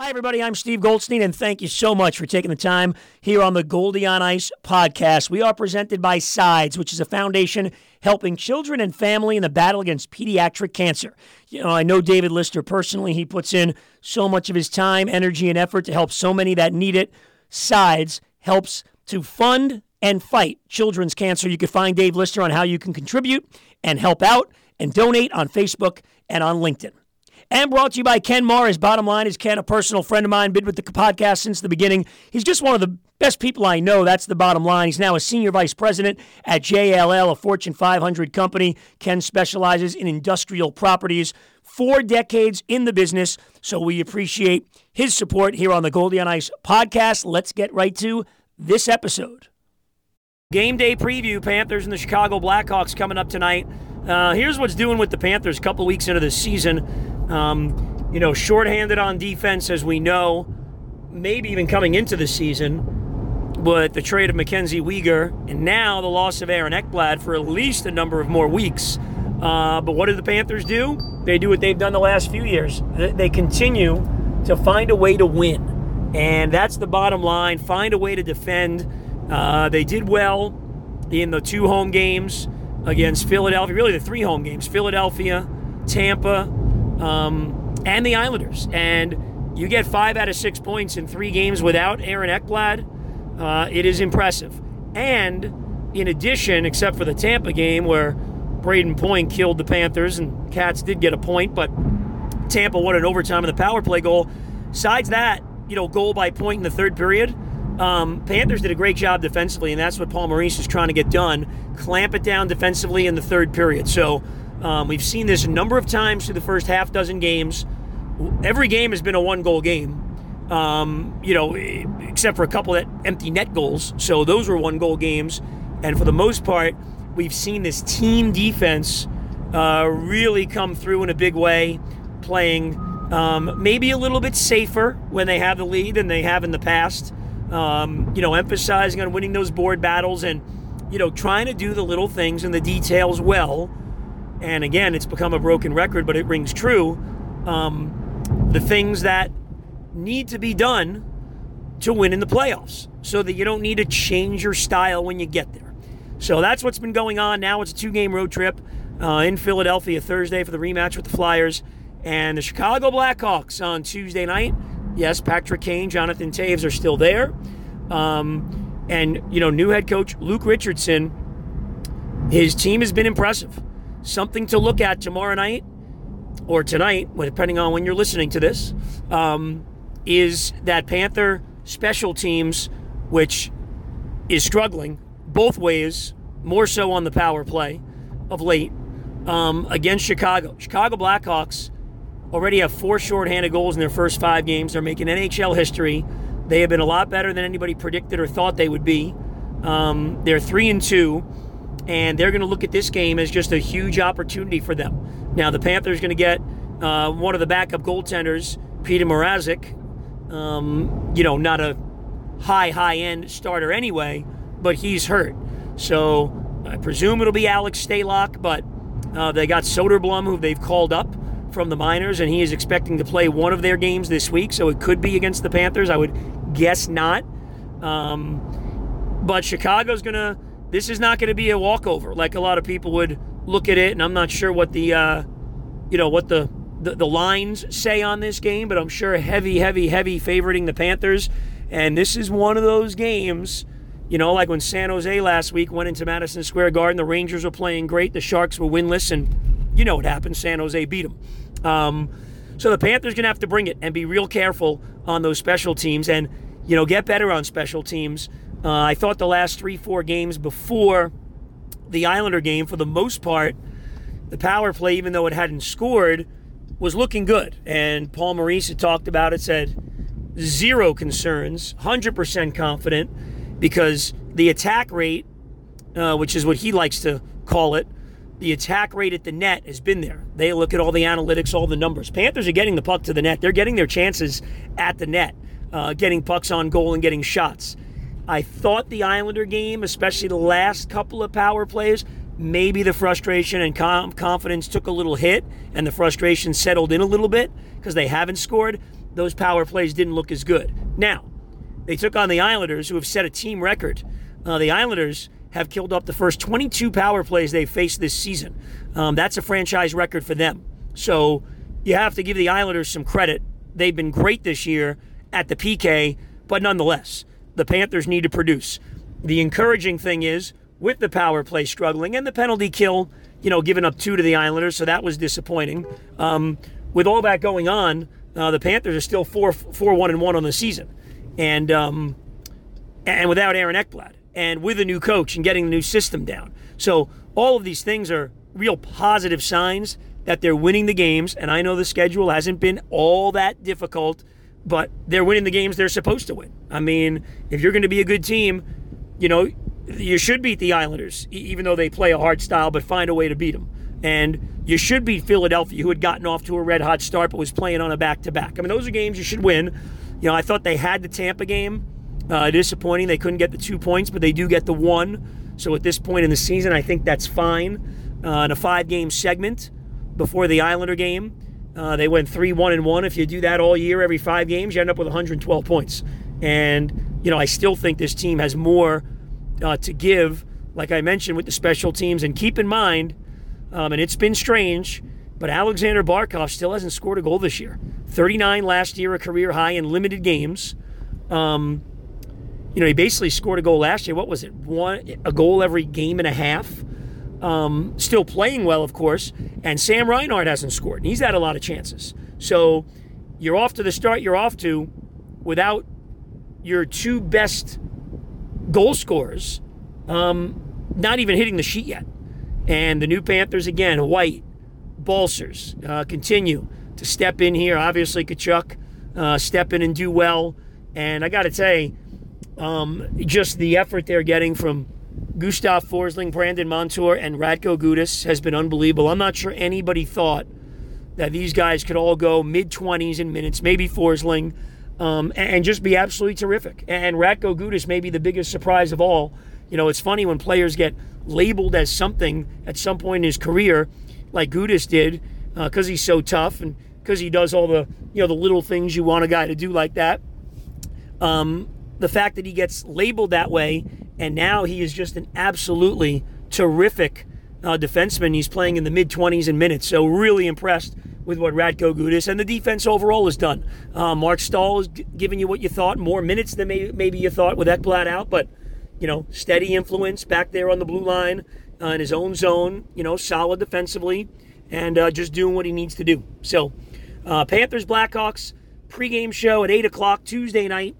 Hi, everybody. I'm Steve Goldstein, and thank you so much for taking the time here on the Goldie on Ice podcast. We are presented by SIDES, which is a foundation helping children and family in the battle against pediatric cancer. You know, I know David Lister personally. He puts in so much of his time, energy, and effort to help so many that need it. SIDES helps to fund and fight children's cancer. You can find Dave Lister on how you can contribute and help out and donate on Facebook and on LinkedIn. And brought to you by Ken Marr. His bottom line is Ken, a personal friend of mine, been with the podcast since the beginning. He's just one of the best people I know. That's the bottom line. He's now a senior vice president at JLL, a Fortune 500 company. Ken specializes in industrial properties, 4 decades in the business. So we appreciate his support here on the Goldie on Ice podcast. Let's get right to this episode. Game day preview, Panthers and the Chicago Blackhawks coming up tonight. Here's what's doing with the Panthers a couple weeks into the season. Shorthanded on defense, as we know, maybe even coming into the season, but the trade of Mackenzie Weegar and now the loss of Aaron Ekblad for at least a number of more weeks. But what do the Panthers do? They do what they've done the last few years. They continue to find a way to win, and that's the bottom line. Find a way to defend. They did well in the 2 home games against Philadelphia, really the 3 home games, Philadelphia, Tampa, and the Islanders. And you get 5 out of 6 points in 3 games without Aaron Ekblad. It is impressive. And in addition, except for the Tampa game where Brayden Point killed the Panthers and Cats did get a point, but Tampa won in overtime in the power play goal. Besides that, goal by Point in the 3rd period, Panthers did a great job defensively, and that's what Paul Maurice is trying to get done, clamp it down defensively in the 3rd period. So we've seen this a number of times through the first half dozen games. Every game has been a 1-goal game, except for a couple of empty net goals. So those were 1-goal games. And for the most part, we've seen this team defense really come through in a big way, playing maybe a little bit safer when they have the lead than they have in the past, emphasizing on winning those board battles and, trying to do the little things and the details well. And again, it's become a broken record, but it rings true. The things that need to be done to win in the playoffs so that you don't need to change your style when you get there. So that's what's been going on. Now it's a 2-game road trip in Philadelphia Thursday for the rematch with the Flyers and the Chicago Blackhawks on Tuesday night. Yes, Patrick Kane, Jonathan Taves are still there. New head coach Luke Richardson, his team has been impressive. Something to look at tomorrow night or tonight, depending on when you're listening to this, is that Panther special teams, which is struggling both ways, more so on the power play of late, against Chicago. Chicago Blackhawks already have 4 shorthanded goals in their first 5 games. They're making NHL history. They have been a lot better than anybody predicted or thought they would be. They're 3-2. And they're going to look at this game as just a huge opportunity for them. Now, the Panthers are going to get one of the backup goaltenders, Peter Mrazek. Not a high-end starter anyway, but he's hurt. So I presume it'll be Alex Stalock, but they got Soderblom, who they've called up from the minors, and he is expecting to play one of their games this week, so it could be against the Panthers. I would guess not. But Chicago's going to... This is not going to be a walkover, like a lot of people would look at it, and I'm not sure what the lines say on this game, but I'm sure heavy favoriting the Panthers. And this is one of those games, like when San Jose last week went into Madison Square Garden, the Rangers were playing great, the Sharks were winless, and what happened, San Jose beat them. So the Panthers are going to have to bring it and be real careful on those special teams and, get better on special teams. I thought the last 3-4 games before the Islander game, for the most part, the power play, even though it hadn't scored, was looking good. And Paul Maurice had talked about it, said 0 concerns, 100% confident, because the attack rate, which is what he likes to call it, the attack rate at the net has been there. They look at all the analytics, all the numbers. Panthers are getting the puck to the net. They're getting their chances at the net, getting pucks on goal and getting shots. I thought the Islander game, especially the last couple of power plays, maybe the frustration and confidence took a little hit and the frustration settled in a little bit because they haven't scored. those power plays didn't look as good. Now, they took on the Islanders, who have set a team record. The Islanders have killed up the first 22 power plays they faced this season. That's a franchise record for them. So you have to give the Islanders some credit. They've been great this year at the PK, but nonetheless, the Panthers need to produce. The encouraging thing is, with the power play struggling and the penalty kill, giving up 2 to the Islanders, so that was disappointing. With all that going on, the Panthers are still 4-1-1 on the season. And without Aaron Ekblad, and with a new coach and getting the new system down. So all of these things are real positive signs that they're winning the games, and I know the schedule hasn't been all that difficult, but they're winning the games they're supposed to win. I mean, if you're going to be a good team, you should beat the Islanders, even though they play a hard style, but find a way to beat them. And you should beat Philadelphia, who had gotten off to a red-hot start but was playing on a back-to-back. I mean, those are games you should win. I thought they had the Tampa game. Disappointing. They couldn't get the 2 points, but they do get the 1. So at this point in the season, I think that's fine. In a 5-game segment before the Islander game, they went 3-1-1. If you do that all year, every 5 games, you end up with 112 points. And, I still think this team has more to give, like I mentioned, with the special teams. And keep in mind, and it's been strange, but Alexander Barkov still hasn't scored a goal this year. 39 last year, a career high in limited games. He basically scored a goal last year. What was it? A goal every game and a half. Still playing well, of course. And Sam Reinhardt hasn't scored, and he's had a lot of chances. So you're off to the start you're off to without your 2 best goal scorers, not even hitting the sheet yet. And the new Panthers, again, White, Balsers, continue to step in here. Obviously, Kachuk, step in and do well. And I got to say, just the effort they're getting from Gustav Forsling, Brandon Montour, and Ratko Gudas has been unbelievable. I'm not sure anybody thought that these guys could all go mid-20s in minutes, maybe Forsling, and just be absolutely terrific. And Ratko Gudas may be the biggest surprise of all. It's funny when players get labeled as something at some point in his career, like Gudas did, because he's so tough and because he does all the, the little things you want a guy to do like that. The fact that he gets labeled that way, and now he is just an absolutely terrific defenseman. He's playing in the mid-20s in minutes, so really impressed with what Ratko Gudas and the defense overall has done. Mark Stahl is giving you what you thought, more minutes than maybe you thought with Ekblad out, but, steady influence back there on the blue line, in his own zone, solid defensively, and just doing what he needs to do. So, Panthers, Blackhawks, pregame show at 8 o'clock Tuesday night.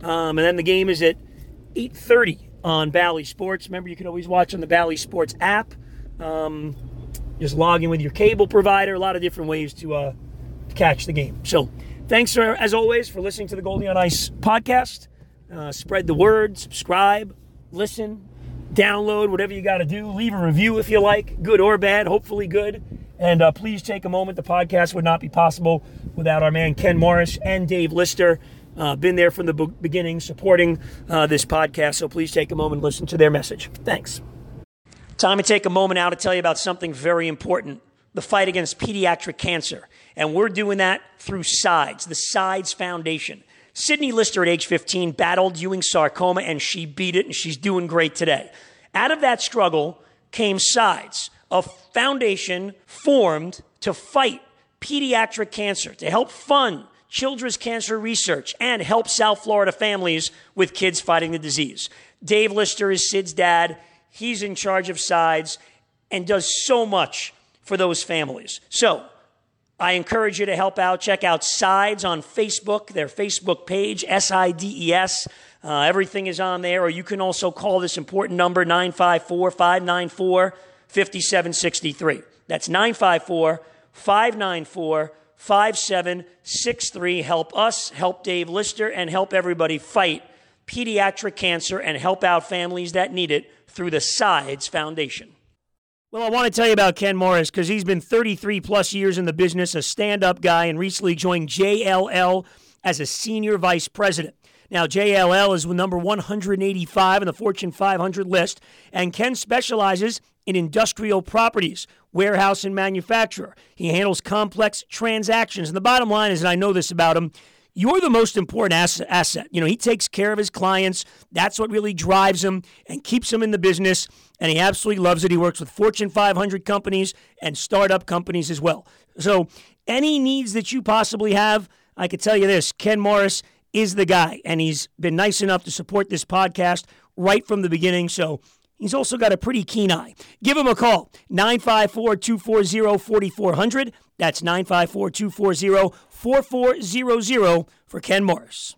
And then the game is at 8:30 on Bally Sports. Remember, you can always watch on the Bally Sports app. Just log in with your cable provider. A lot of different ways to catch the game. So thanks, as always, for listening to the Goldie on Ice podcast. Spread the word. Subscribe. Listen. Download. Whatever you got to do. Leave a review if you like. Good or bad. Hopefully good. And please take a moment. The podcast would not be possible without our man Ken Morris and Dave Lister. Been there from the beginning supporting this podcast, so please take a moment and listen to their message. Thanks. Time to take a moment now to tell you about something very important, the fight against pediatric cancer. And we're doing that through SIDES, the SIDES Foundation. Sydney Lister at age 15 battled Ewing sarcoma, and she beat it, and she's doing great today. Out of that struggle came SIDES, a foundation formed to fight pediatric cancer, to help fund children's cancer research, and help South Florida families with kids fighting the disease. Dave Lister is Sid's dad. He's in charge of SIDES and does so much for those families. So I encourage you to help out. Check out SIDES on Facebook, their Facebook page, SIDES. Everything is on there, or you can also call this important number, 954-594-5763. That's 954-594-5763. Help us, help Dave Lister, and help everybody fight pediatric cancer and help out families that need it through the SIDES Foundation. Well, I want to tell you about Ken Morris because he's been 33-plus years in the business, a stand-up guy, and recently joined JLL as a senior vice president. Now, JLL is number 185 in the Fortune 500 list, and Ken specializes in industrial properties, warehouse and manufacturer. He handles complex transactions. And the bottom line is, and I know this about him, you're the most important asset. You know, he takes care of his clients. That's what really drives him and keeps him in the business, and he absolutely loves it. He works with Fortune 500 companies and startup companies as well. So any needs that you possibly have, I can tell you this, Ken Morris is the guy, and he's been nice enough to support this podcast right from the beginning, so he's also got a pretty keen eye. Give him a call, 954-240-4400. That's 954-240-4400 for Ken Morris.